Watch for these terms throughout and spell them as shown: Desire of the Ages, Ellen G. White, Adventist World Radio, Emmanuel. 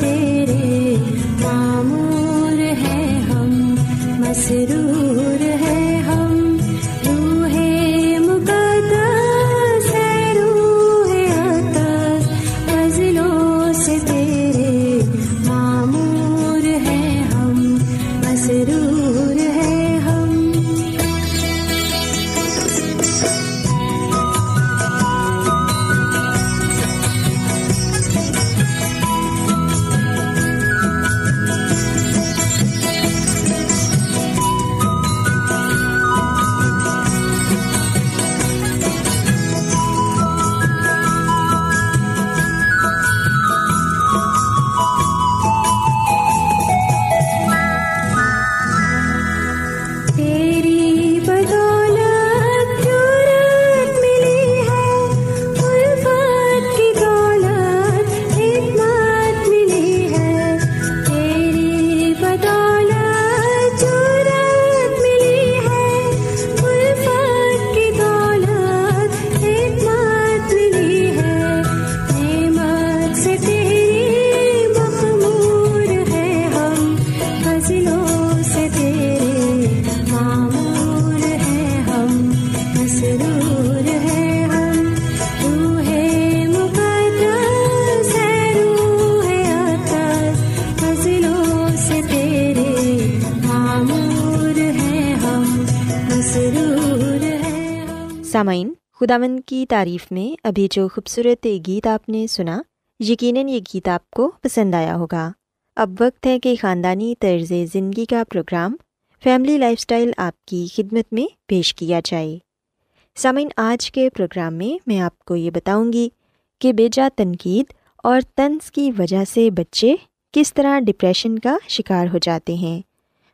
تیرے معمور ہیں ہم، مسرور ہیں ہم، روح مقدس ہے روح عطا، فضلوں سے تیرے معمور ہیں ہم، مسرور ہیں ہم۔ سامعین، خداوند کی تعریف میں ابھی جو خوبصورت گیت آپ نے سنا، یقیناً یہ گیت آپ کو پسند آیا ہوگا۔ اب وقت ہے کہ خاندانی طرز زندگی کا پروگرام فیملی لائف سٹائل آپ کی خدمت میں پیش کیا جائے۔ سامعین، آج کے پروگرام میں آپ کو یہ بتاؤں گی کہ بے جا تنقید اور طنز کی وجہ سے بچے کس طرح ڈپریشن کا شکار ہو جاتے ہیں،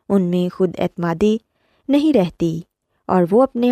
ان میں خود اعتمادی نہیں رہتی اور وہ اپنے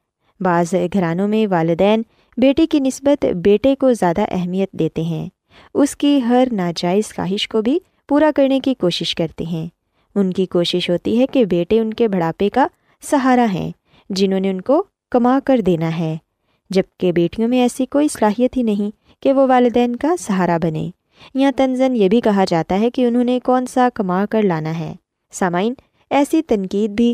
بعض گھرانوں میں والدین بیٹی کی نسبت بیٹے کو زیادہ اہمیت دیتے ہیں، اس کی ہر ناجائز خواہش کو بھی پورا کرنے کی کوشش کرتے ہیں۔ ان کی کوشش ہوتی ہے کہ بیٹے ان کے بڑھاپے کا سہارا ہیں جنہوں نے ان کو کما کر دینا ہے، جبکہ بیٹیوں میں ایسی کوئی صلاحیت ہی نہیں کہ وہ والدین کا سہارا بنیں، یا تنزن یہ بھی کہا جاتا ہے کہ انہوں نے کون سا کما کر لانا ہے۔ سامعین، ایسی تنقید بھی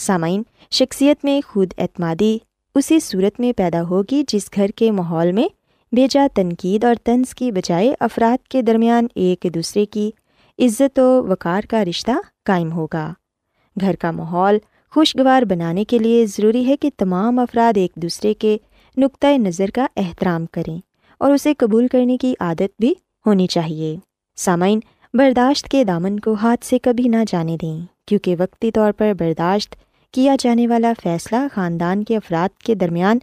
سامعین، شخصیت میں خود اعتمادی اسی صورت میں پیدا ہوگی جس گھر کے ماحول میں بیجا تنقید اور طنز کی بجائے افراد کے درمیان ایک دوسرے کی عزت و وقار کا رشتہ قائم ہوگا۔ گھر کا ماحول خوشگوار بنانے کے لیے ضروری ہے کہ تمام افراد ایک دوسرے کے نقطۂ نظر کا احترام کریں اور اسے قبول کرنے کی عادت بھی ہونی چاہیے۔ سامعین، برداشت کے دامن کو ہاتھ سے کبھی نہ جانے دیں، کیونکہ وقتی طور پر برداشت کیا جانے والا فیصلہ خاندان کے افراد کے درمیان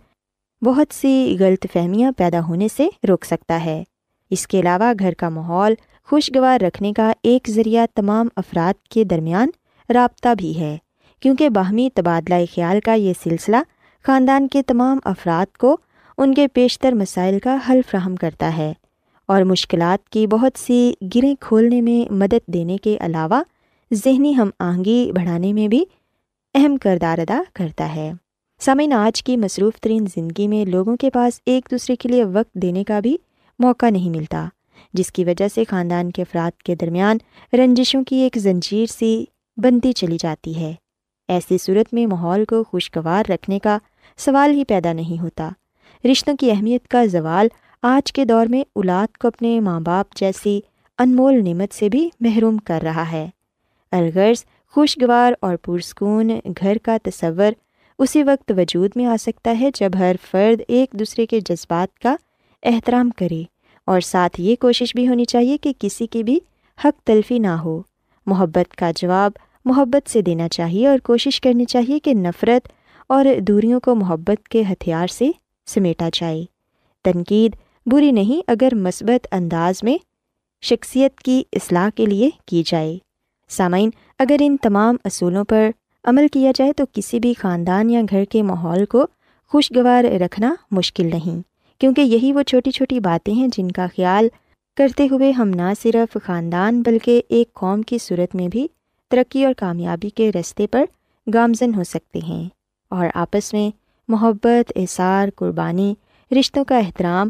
بہت سی غلط فہمیاں پیدا ہونے سے روک سکتا ہے۔ اس کے علاوہ گھر کا ماحول خوشگوار رکھنے کا ایک ذریعہ تمام افراد کے درمیان رابطہ بھی ہے، کیونکہ باہمی تبادلہ خیال کا یہ سلسلہ خاندان کے تمام افراد کو ان کے پیشتر مسائل کا حل فراہم کرتا ہے اور مشکلات کی بہت سی گریں کھولنے میں مدد دینے کے علاوہ ذہنی ہم آہنگی بڑھانے میں بھی اہم کردار ادا کرتا ہے۔ سامعین، آج کی مصروف ترین زندگی میں لوگوں کے پاس ایک دوسرے کے لیے وقت دینے کا بھی موقع نہیں ملتا، جس کی وجہ سے خاندان کے افراد کے درمیان رنجشوں کی ایک زنجیر سی بنتی چلی جاتی ہے۔ ایسی صورت میں ماحول کو خوشگوار رکھنے کا سوال ہی پیدا نہیں ہوتا۔ رشتوں کی اہمیت کا زوال آج کے دور میں اولاد کو اپنے ماں باپ جیسی انمول نعمت سے بھی محروم کر رہا ہے۔ الغرض خوشگوار اور پرسکون گھر کا تصور اسی وقت وجود میں آ سکتا ہے جب ہر فرد ایک دوسرے کے جذبات کا احترام کرے، اور ساتھ یہ کوشش بھی ہونی چاہیے کہ کسی کی بھی حق تلفی نہ ہو۔ محبت کا جواب محبت سے دینا چاہیے اور کوشش کرنی چاہیے کہ نفرت اور دوریوں کو محبت کے ہتھیار سے سمیٹا جائے۔ تنقید بری نہیں اگر مثبت انداز میں شخصیت کی اصلاح کے لیے کی جائے۔ سامعین، اگر ان تمام اصولوں پر عمل کیا جائے تو کسی بھی خاندان یا گھر کے ماحول کو خوشگوار رکھنا مشکل نہیں، کیونکہ یہی وہ چھوٹی چھوٹی باتیں ہیں جن کا خیال کرتے ہوئے ہم نہ صرف خاندان بلکہ ایک قوم کی صورت میں بھی ترقی اور کامیابی کے راستے پر گامزن ہو سکتے ہیں، اور آپس میں محبت، احسار، قربانی، رشتوں کا احترام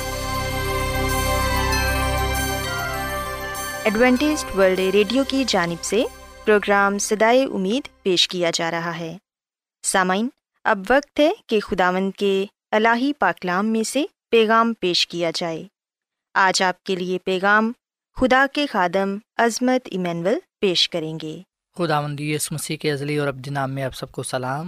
ایڈوینٹسٹ ورلڈ ریڈیو کی جانب سے پروگرام صدائے امید پیش کیا جا رہا ہے۔ سامعین، اب وقت ہے کہ خداوند کے الہی پاکلام میں سے پیغام پیش کیا جائے۔ آج آپ کے لیے پیغام خدا کے خادم عظمت ایمینول پیش کریں گے۔ خداوند یسوع مسیح کے ازلی اور ابدی نام میں آپ سب کو سلام۔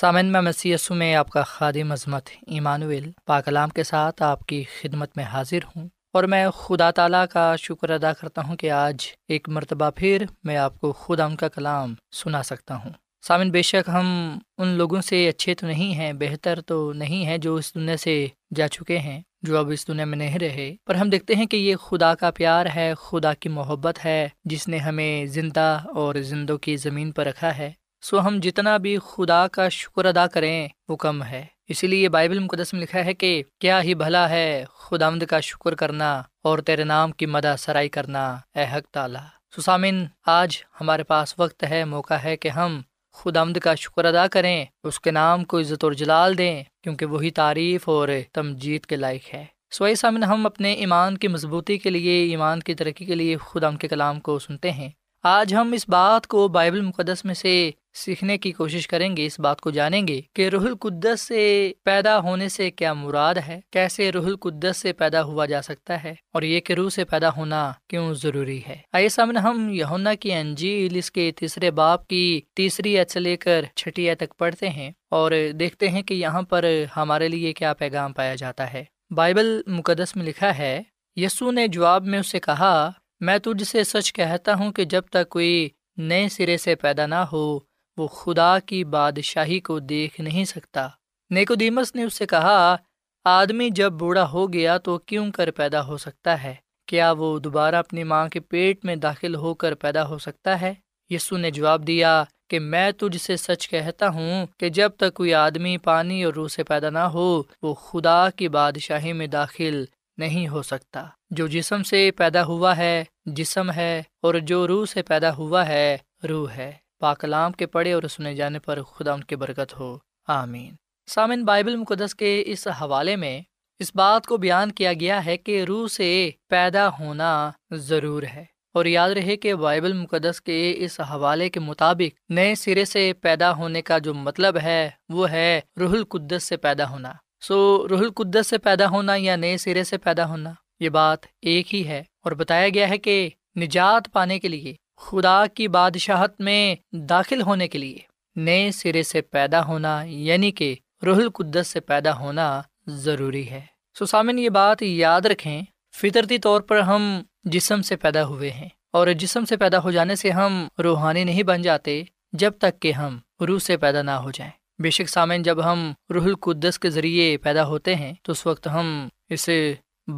سامعین، میں مسیح یسوع میں آپ کا خادم عظمت ایمانویل پاکلام کے ساتھ آپ کی خدمت میں حاضر ہوں، اور میں خدا تعالیٰ کا شکر ادا کرتا ہوں کہ آج ایک مرتبہ پھر میں آپ کو خدا ان کا کلام سنا سکتا ہوں۔ سامعین، بے شک ہم ان لوگوں سے اچھے تو نہیں ہیں، بہتر تو نہیں ہیں جو اس دنیا سے جا چکے ہیں، جو اب اس دنیا میں نہیں رہے، پر ہم دیکھتے ہیں کہ یہ خدا کا پیار ہے، خدا کی محبت ہے جس نے ہمیں زندہ اور زندوں کی زمین پر رکھا ہے۔ سو ہم جتنا بھی خدا کا شکر ادا کریں وہ کم ہے۔ اسی لیے بائبل مقدس میں لکھا ہے کہ کیا ہی بھلا ہے خداوند کا شکر کرنا اور تیرے نام کی مدح سرائی کرنا، اے حق تعالیٰ۔ سو سامعین، آج ہمارے پاس وقت ہے، موقع ہے کہ ہم خداوند کا شکر ادا کریں، اس کے نام کو عزت اور جلال دیں، کیونکہ وہی تعریف اور تمجید کے لائق ہے۔ سو اے سامعین، ہم اپنے ایمان کی مضبوطی کے لیے، ایمان کی ترقی کے لیے خداوند کے کلام کو سنتے ہیں۔ آج ہم اس بات کو بائبل مقدس میں سے سیکھنے کی کوشش کریں گے، اس بات کو جانیں گے کہ روح القدس سے پیدا ہونے سے کیا مراد ہے، کیسے روح القدس سے پیدا ہوا جا سکتا ہے، اور یہ کہ روح سے پیدا ہونا کیوں ضروری ہے۔ آئیے سامنے ہم یوحنا کی انجیل اس کے 3 باب کی 3 آیت سے لے کر 6 آیت تک پڑھتے ہیں، اور دیکھتے ہیں کہ یہاں پر ہمارے لیے کیا پیغام پایا جاتا ہے۔ بائبل مقدس میں لکھا ہے، یسوع نے جواب میں اسے کہا، میں تجھ سے سچ کہتا ہوں کہ جب تک کوئی نئے سرے سے پیدا نہ ہو وہ خدا کی بادشاہی کو دیکھ نہیں سکتا۔ نیکودیمس نے اس سے کہا، آدمی جب بوڑھا ہو گیا تو کیوں کر پیدا ہو سکتا ہے؟ کیا وہ دوبارہ اپنی ماں کے پیٹ میں داخل ہو کر پیدا ہو سکتا ہے؟ یسوع نے جواب دیا کہ میں تجھ سے سچ کہتا ہوں کہ جب تک کوئی آدمی پانی اور روح سے پیدا نہ ہو وہ خدا کی بادشاہی میں داخل نہیں ہو سکتا۔ جو جسم سے پیدا ہوا ہے جسم ہے، اور جو روح سے پیدا ہوا ہے روح ہے۔ پاکلام کے پڑھے اور سنے جانے پر خدا ان کی برکت ہو، آمین۔ سامعین، بائبل مقدس کے اس حوالے میں اس بات کو بیان کیا گیا ہے کہ روح سے پیدا ہونا ضرور ہے، اور یاد رہے کہ بائبل مقدس کے اس حوالے کے مطابق نئے سرے سے پیدا ہونے کا جو مطلب ہے وہ ہے روح القدس سے پیدا ہونا۔ سو روح القدس سے پیدا ہونا یا نئے سرے سے پیدا ہونا یہ بات ایک ہی ہے، اور بتایا گیا ہے کہ نجات پانے کے لیے، خدا کی بادشاہت میں داخل ہونے کے لیے نئے سرے سے پیدا ہونا یعنی کہ روح القدس سے پیدا ہونا ضروری ہے۔ سو سامعین، یہ بات یاد رکھیں، فطرتی طور پر ہم جسم سے پیدا ہوئے ہیں، اور جسم سے پیدا ہو جانے سے ہم روحانی نہیں بن جاتے جب تک کہ ہم روح سے پیدا نہ ہو جائیں۔ بے شک سامعین، جب ہم روح القدس کے ذریعے پیدا ہوتے ہیں تو اس وقت ہم اس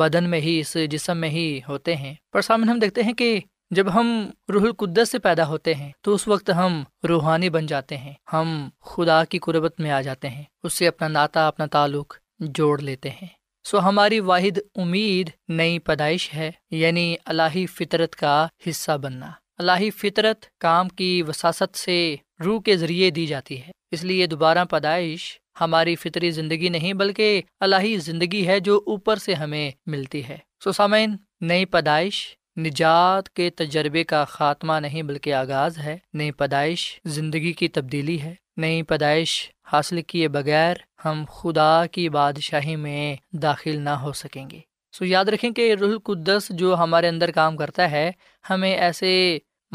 بدن میں ہی، اس جسم میں ہی ہوتے ہیں، پر سامعین ہم دیکھتے ہیں کہ جب ہم روح القدس سے پیدا ہوتے ہیں تو اس وقت ہم روحانی بن جاتے ہیں، ہم خدا کی قربت میں آ جاتے ہیں، اس سے اپنا ناطہ، اپنا تعلق جوڑ لیتے ہیں۔ سو ہماری واحد امید نئی پیدائش ہے، یعنی الہی فطرت کا حصہ بننا۔ الہی فطرت کام کی وساست سے روح کے ذریعے دی جاتی ہے، اس لیے دوبارہ پیدائش ہماری فطری زندگی نہیں بلکہ الہی زندگی ہے جو اوپر سے ہمیں ملتی ہے۔ سو سامعین، نئی پیدائش نجات کے تجربے کا خاتمہ نہیں بلکہ آغاز ہے۔ نئی پیدائش زندگی کی تبدیلی ہے۔ نئی پیدائش حاصل کیے بغیر ہم خدا کی بادشاہی میں داخل نہ ہو سکیں گے۔ سو یاد رکھیں کہ روح القدس جو ہمارے اندر کام کرتا ہے، ہمیں ایسے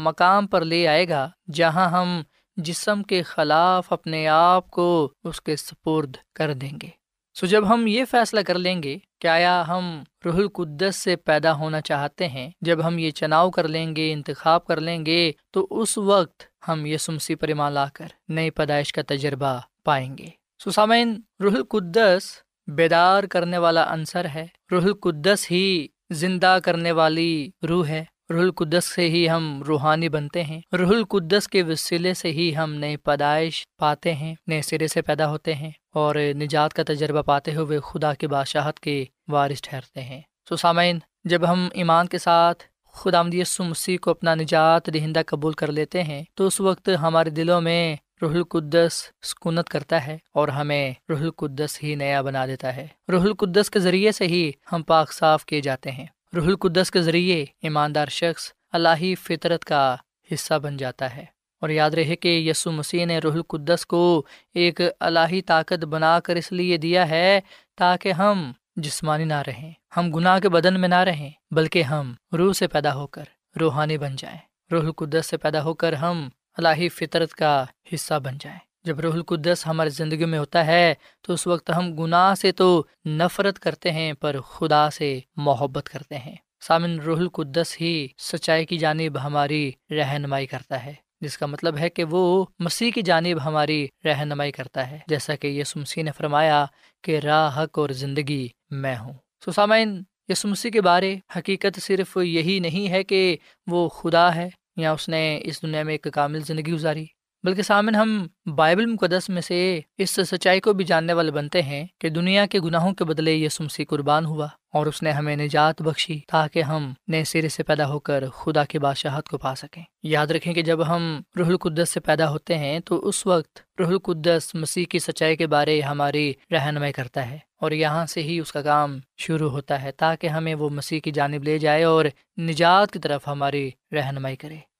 مقام پر لے آئے گا جہاں ہم جسم کے خلاف اپنے آپ کو اس کے سپرد کر دیں گے۔ سو جب ہم یہ فیصلہ کر لیں گے کہ آیا ہم روح القدس سے پیدا ہونا چاہتے ہیں، جب ہم یہ چناؤ کر لیں گے، انتخاب کر لیں گے، تو اس وقت ہم یسوع مسیح پر ایمان لا کر نئی پیدائش کا تجربہ پائیں گے۔ سو سامعین، روح القدس بیدار کرنے والا عنصر ہے، روح القدس ہی زندہ کرنے والی روح ہے، روح القدس سے ہی ہم روحانی بنتے ہیں، روح القدس کے وسیلے سے ہی ہم نئی پیدائش پاتے ہیں، نئے سرے سے پیدا ہوتے ہیں اور نجات کا تجربہ پاتے ہوئے خدا کی بادشاہت کے وارث ٹھہرتے ہیں۔ سو سامعین، جب ہم ایمان کے ساتھ خداوند یسوع مسیح کو اپنا نجات دہندہ قبول کر لیتے ہیں تو اس وقت ہمارے دلوں میں روح القدس سکونت کرتا ہے اور ہمیں روح القدس ہی نیا بنا دیتا ہے۔ روح القدس کے ذریعے سے ہی ہم پاک صاف کیے جاتے ہیں۔ روح القدس کے ذریعے ایماندار شخص الہی فطرت کا حصہ بن جاتا ہے۔ اور یاد رہے کہ یسوع مسیح نے روح القدس کو ایک الہی طاقت بنا کر اس لیے دیا ہے تاکہ ہم جسمانی نہ رہیں، ہم گناہ کے بدن میں نہ رہیں، بلکہ ہم روح سے پیدا ہو کر روحانی بن جائیں۔ روح القدس سے پیدا ہو کر ہم الہی فطرت کا حصہ بن جائیں۔ جب روح القدس ہماری زندگی میں ہوتا ہے تو اس وقت ہم گناہ سے تو نفرت کرتے ہیں پر خدا سے محبت کرتے ہیں۔ سامن، روح القدس ہی سچائی کی جانب ہماری رہنمائی کرتا ہے، جس کا مطلب ہے کہ وہ مسیح کی جانب ہماری رہنمائی کرتا ہے، جیسا کہ یسوع مسیح نے فرمایا کہ راہ، حق اور زندگی میں ہوں۔ سو سامعین، یسوع مسیح کے بارے حقیقت صرف یہی نہیں ہے کہ وہ خدا ہے یا اس نے اس دنیا میں ایک کامل زندگی گزاری، بلکہ سامن ہم بائبل مقدس میں سے اس سچائی کو بھی جاننے والے بنتے ہیں کہ دنیا کے گناہوں کے بدلے یسوع مسیح قربان ہوا اور اس نے ہمیں نجات بخشی تاکہ ہم نئے سرے سے پیدا ہو کر خدا کی بادشاہت کو پا سکیں۔ یاد رکھیں کہ جب ہم روح القدس سے پیدا ہوتے ہیں تو اس وقت روح القدس مسیح کی سچائی کے بارے ہماری رہنمائی کرتا ہے، اور یہاں سے ہی اس کا کام شروع ہوتا ہے تاکہ ہمیں وہ مسیح کی جانب لے جائے اور نجات کی طرف ہماری رہنمائی کرے۔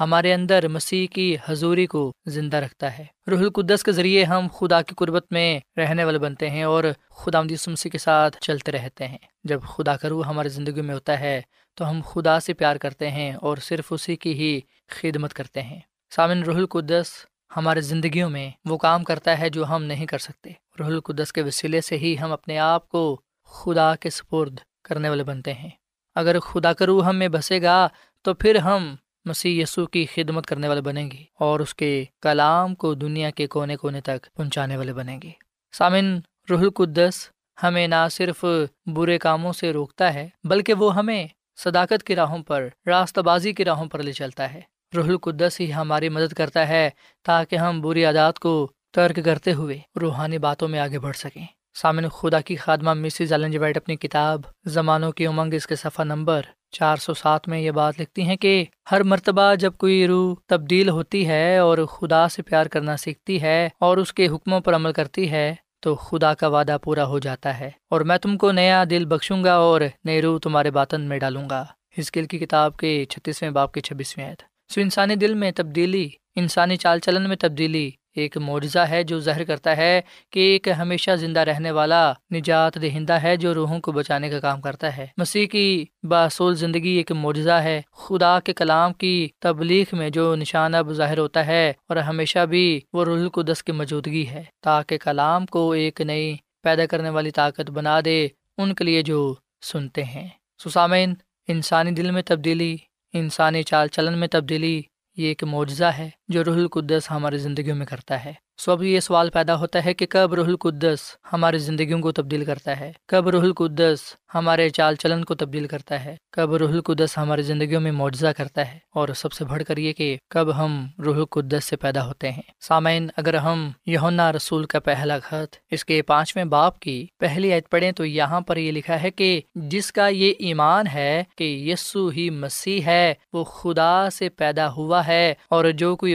ہمارے اندر مسیح کی حضوری کو زندہ رکھتا ہے۔ روح القدس کے ذریعے ہم خدا کی قربت میں رہنے والے بنتے ہیں اور خداوند یسوع مسیح کے ساتھ چلتے رہتے ہیں۔ جب خدا کا روح ہماری زندگی میں ہوتا ہے تو ہم خدا سے پیار کرتے ہیں اور صرف اسی کی ہی خدمت کرتے ہیں۔ سامن، روح القدس ہمارے زندگیوں میں وہ کام کرتا ہے جو ہم نہیں کر سکتے۔ روح القدس کے وسیلے سے ہی ہم اپنے آپ کو خدا کے سپرد کرنے والے بنتے ہیں۔ اگر خدا کا روح ہم میں بسے گا تو پھر ہم مسیح یسوع کی خدمت کرنے والے بنیں گے اور اس کے کلام کو دنیا کے کونے کونے تک پہنچانے والے بنیں گے۔ سامن، روح القدس ہمیں نہ صرف برے کاموں سے روکتا ہے بلکہ وہ ہمیں صداقت کی راہوں پر، راستہ بازی کی راہوں پر لے چلتا ہے۔ روح القدس ہی ہماری مدد کرتا ہے تاکہ ہم بری عادات کو ترک کرتے ہوئے روحانی باتوں میں آگے بڑھ سکیں۔ سامعین، خدا کی خادمہ مسز ایلن جی وائٹ اپنی کتاب زمانوں کی امنگ، اس کے صفحہ نمبر 407 میں یہ بات لکھتی ہیں کہ ہر مرتبہ جب کوئی روح تبدیل ہوتی ہے اور خدا سے پیار کرنا سیکھتی ہے اور اس کے حکموں پر عمل کرتی ہے تو خدا کا وعدہ پورا ہو جاتا ہے، اور میں تم کو نیا دل بخشوں گا اور نئی روح تمہارے باطن میں ڈالوں گا، حزقیل کی کتاب کے 36ویں باب کی 26ویں آیت۔ سو انسانی دل میں تبدیلی، انسانی چال چلن میں تبدیلی ایک معجزہ ہے جو ظاہر کرتا ہے کہ ایک ہمیشہ زندہ رہنے والا نجات دہندہ ہے جو روحوں کو بچانے کا کام کرتا ہے۔ مسیح کی باصول زندگی ایک معجزہ ہے خدا کے کلام کی تبلیغ میں جو نشانہ ظاہر ہوتا ہے، اور ہمیشہ بھی وہ روح القدس کی موجودگی ہے تاکہ کلام کو ایک نئی پیدا کرنے والی طاقت بنا دے ان کے لیے جو سنتے ہیں۔ سامعین، انسانی دل میں تبدیلی، انسانی چال چلن میں تبدیلی، یہ ایک معجزہ ہے جو روح القدس ہماری زندگیوں میں کرتا ہے۔ سو اب یہ سوال پیدا ہوتا ہے کہ کب روح القدس ہماری زندگیوں کو تبدیل کرتا ہے؟ کب روح القدس ہمارے چال چلن کو تبدیل کرتا ہے؟ کب روح القدس ہماری زندگیوں میں معجزہ کرتا ہے؟ اور سب سے بڑھ کر یہ کہ کب ہم روح القدس سے پیدا ہوتے ہیں؟ سامعین، اگر ہم یوحنا رسول کا پہلا خط، اس کے 5ویں باب کی پہلی آیت پڑھیں تو یہاں پر یہ لکھا ہے کہ جس کا یہ ایمان ہے کہ یسوع ہی مسیح ہے وہ خدا سے پیدا ہوا ہے، اور جو کوئی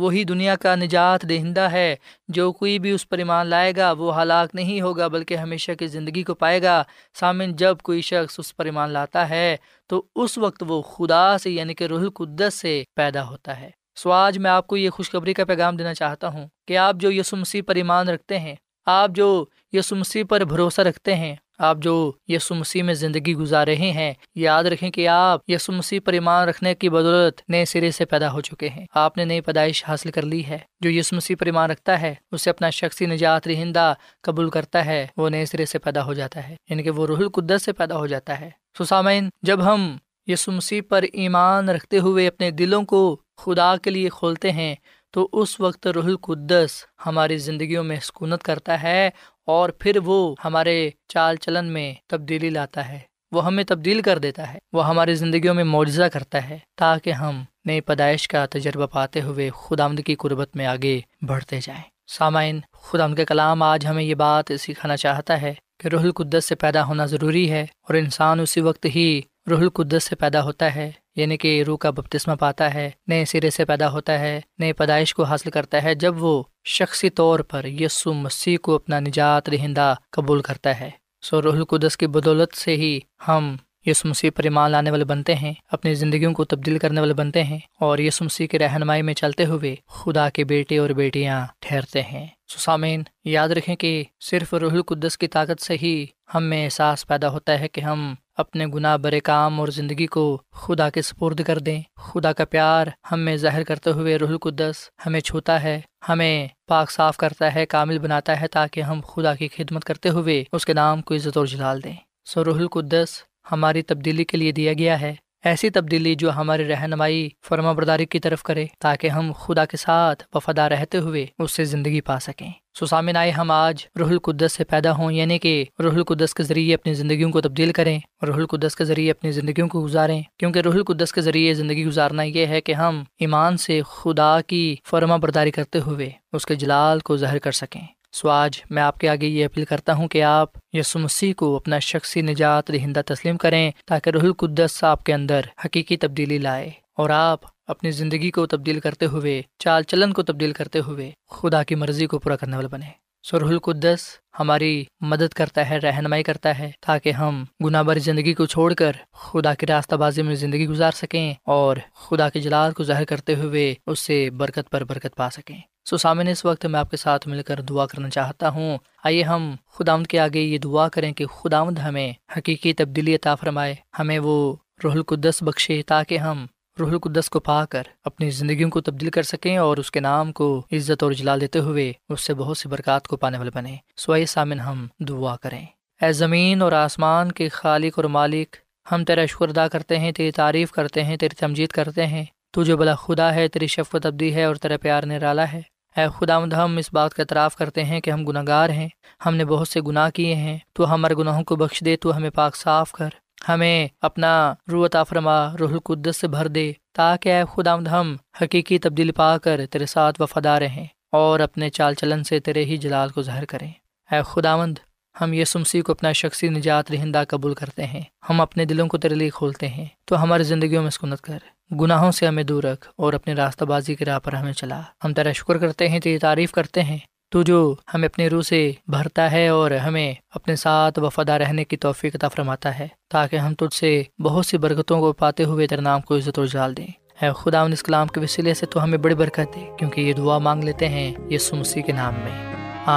وہی دنیا کا نجات دہندہ ہے، جو کوئی بھی اس پر ایمان لائے گا وہ ہلاک نہیں ہوگا بلکہ ہمیشہ کی زندگی کو پائے گا۔ سامعین، جب کوئی شخص اس پر ایمان لاتا ہے تو اس وقت وہ خدا سے یعنی کہ روح القدس سے پیدا ہوتا ہے۔ سو آج میں آپ کو یہ خوشخبری کا پیغام دینا چاہتا ہوں کہ آپ جو یسوع مسیح پر ایمان رکھتے ہیں، آپ جو یسوع مسیح پر بھروسہ رکھتے ہیں، آپ جو یسوع مسیح میں زندگی گزار رہے ہیں، یاد رکھیں کہ آپ یسوع مسیح پر ایمان رکھنے کی بدولت نئے سرے سے پیدا ہو چکے ہیں۔ آپ نے نئی پیدائش حاصل کر لی ہے۔ جو یسوع مسیح پر ایمان رکھتا ہے، اسے اپنا شخصی نجات دہندہ قبول کرتا ہے، وہ نئے سرے سے پیدا ہو جاتا ہے، یعنی کہ وہ روح القدس سے پیدا ہو جاتا ہے۔ سو سامعین، جب ہم یسوع مسیح پر ایمان رکھتے ہوئے اپنے دلوں کو خدا کے لیے کھولتے ہیں تو اس وقت روح القدس ہماری زندگیوں میں سکونت کرتا ہے، اور پھر وہ ہمارے چال چلن میں تبدیلی لاتا ہے، وہ ہمیں تبدیل کر دیتا ہے، وہ ہماری زندگیوں میں معجزہ کرتا ہے تاکہ ہم نئی پیدائش کا تجربہ پاتے ہوئے خداوند کی قربت میں آگے بڑھتے جائیں۔ سامعین، خداوند کا کلام آج ہمیں یہ بات سکھانا چاہتا ہے کہ روح القدس سے پیدا ہونا ضروری ہے، اور انسان اسی وقت ہی روح القدس سے پیدا ہوتا ہے، یعنی کہ روح کا بپتسمہ پاتا ہے، نئے سرے سے پیدا ہوتا ہے، نئے پیدائش کو حاصل کرتا ہے جب وہ شخصی طور پر یسوع مسیح کو اپنا نجات دہندہ قبول کرتا ہے۔ سو روح القدس کی بدولت سے ہی ہم یسوع مسیح پر ایمان لانے والے بنتے ہیں، اپنی زندگیوں کو تبدیل کرنے والے بنتے ہیں، اور یسوع مسیح کی رہنمائی میں چلتے ہوئے خدا کے بیٹے اور بیٹیاں ٹھہرتے ہیں۔ سو سامعین، یاد رکھیں کہ صرف روح القدس کی طاقت سے ہی ہم میں احساس پیدا ہوتا ہے کہ ہم اپنے گناہ، برے کام اور زندگی کو خدا کے سپرد کر دیں۔ خدا کا پیار ہم میں ظاہر کرتے ہوئے روح القدس ہمیں چھوتا ہے، ہمیں پاک صاف کرتا ہے، کامل بناتا ہے تاکہ ہم خدا کی خدمت کرتے ہوئے اس کے نام کو عزت اور جلال دیں۔ سو روح القدس ہماری تبدیلی کے لیے دیا گیا ہے، ایسی تبدیلی جو ہماری رہنمائی فرما برداری کی طرف کرے تاکہ ہم خدا کے ساتھ وفادار رہتے ہوئے اس سے زندگی پا سکیں۔ سو سامعین، آئے ہم آج روح القدس سے پیدا ہوں، یعنی کہ روح القدس کے ذریعے اپنی زندگیوں کو تبدیل کریں، روح القدس کے ذریعے اپنی زندگیوں کو گزاریں، کیونکہ روح القدس کے ذریعے زندگی گزارنا یہ ہے کہ ہم ایمان سے خدا کی فرما برداری کرتے ہوئے اس کے جلال کو ظاہر کر سکیں۔ سو آج میں آپ کے آگے یہ اپیل کرتا ہوں کہ آپ یسوع مسیح کو اپنا شخصی نجات دہندہ تسلیم کریں تاکہ روح القدس آپ کے اندر حقیقی تبدیلی لائے، اور آپ اپنی زندگی کو تبدیل کرتے ہوئے، چال چلن کو تبدیل کرتے ہوئے خدا کی مرضی کو پورا کرنے والے بنیں۔ سو روح القدس ہماری مدد کرتا ہے، رہنمائی کرتا ہے تاکہ ہم گناہ بری زندگی کو چھوڑ کر خدا کی راستہ بازی میں زندگی گزار سکیں اور خدا کے جلال کو ظاہر کرتے ہوئے اس سے برکت پر برکت پا سکیں۔ سو سامعین، اس وقت میں آپ کے ساتھ مل کر دعا کرنا چاہتا ہوں۔ آئیے ہم خداوند کے آگے یہ دعا کریں کہ خداوند ہمیں حقیقی تبدیلی عطا فرمائے، ہمیں وہ روح القدس بخشے تاکہ ہم روح القدس کو پا کر اپنی زندگیوں کو تبدیل کر سکیں اور اس کے نام کو عزت اور جلال دیتے ہوئے اس سے بہت سی برکات کو پانے والے بنیں۔ سوائے سامن ہم دعا کریں۔ اے زمین اور آسمان کے خالق اور مالک، ہم تیرا شکر ادا کرتے ہیں، تیری تعریف کرتے ہیں، تیری تمجید کرتے ہیں۔ تو جو بلا خدا ہے، تیری شفقت ابدی ہے اور تیرا پیار نرالا ہے۔ اے خداوند، ہم اس بات کا اعتراف کرتے ہیں کہ ہم گناہگار ہیں، ہم نے بہت سے گناہ کیے ہیں۔ تو ہمارے گناہوں کو بخش دے، تو ہمیں پاک صاف کر، ہمیں اپنا روح عطا فرما، روح القدس سے بھر دے، تاکہ اے خداوند ہم حقیقی تبدیلی پا کر تیرے ساتھ وفادار رہیں اور اپنے چال چلن سے تیرے ہی جلال کو ظاہر کریں۔ اے خداوند، ہم یسوع مسیح کو اپنا شخصی نجات دہندہ قبول کرتے ہیں، ہم اپنے دلوں کو تیرے لیے کھولتے ہیں۔ تو ہماری زندگیوں میں سکونت کر، گناہوں سے ہمیں دور رکھ اور اپنے راستہ بازی کی راہ پر ہمیں چلا۔ ہم تیرا شکر کرتے ہیں، تیری تعریف کرتے ہیں۔ تو جو ہمیں اپنے روح سے بھرتا ہے اور ہمیں اپنے ساتھ وفادار رہنے کی توفیق عطا فرماتا ہے، تاکہ ہم تجھ سے بہت سی برکتوں کو پاتے ہوئے تیرے نام کو عزت و جلال دیں۔ اے خداوند، اس کلام کے وسیلے سے تو ہمیں بڑی برکت دے، کیونکہ یہ دعا مانگ لیتے ہیں یسوع مسیح کے نام میں،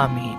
آمین۔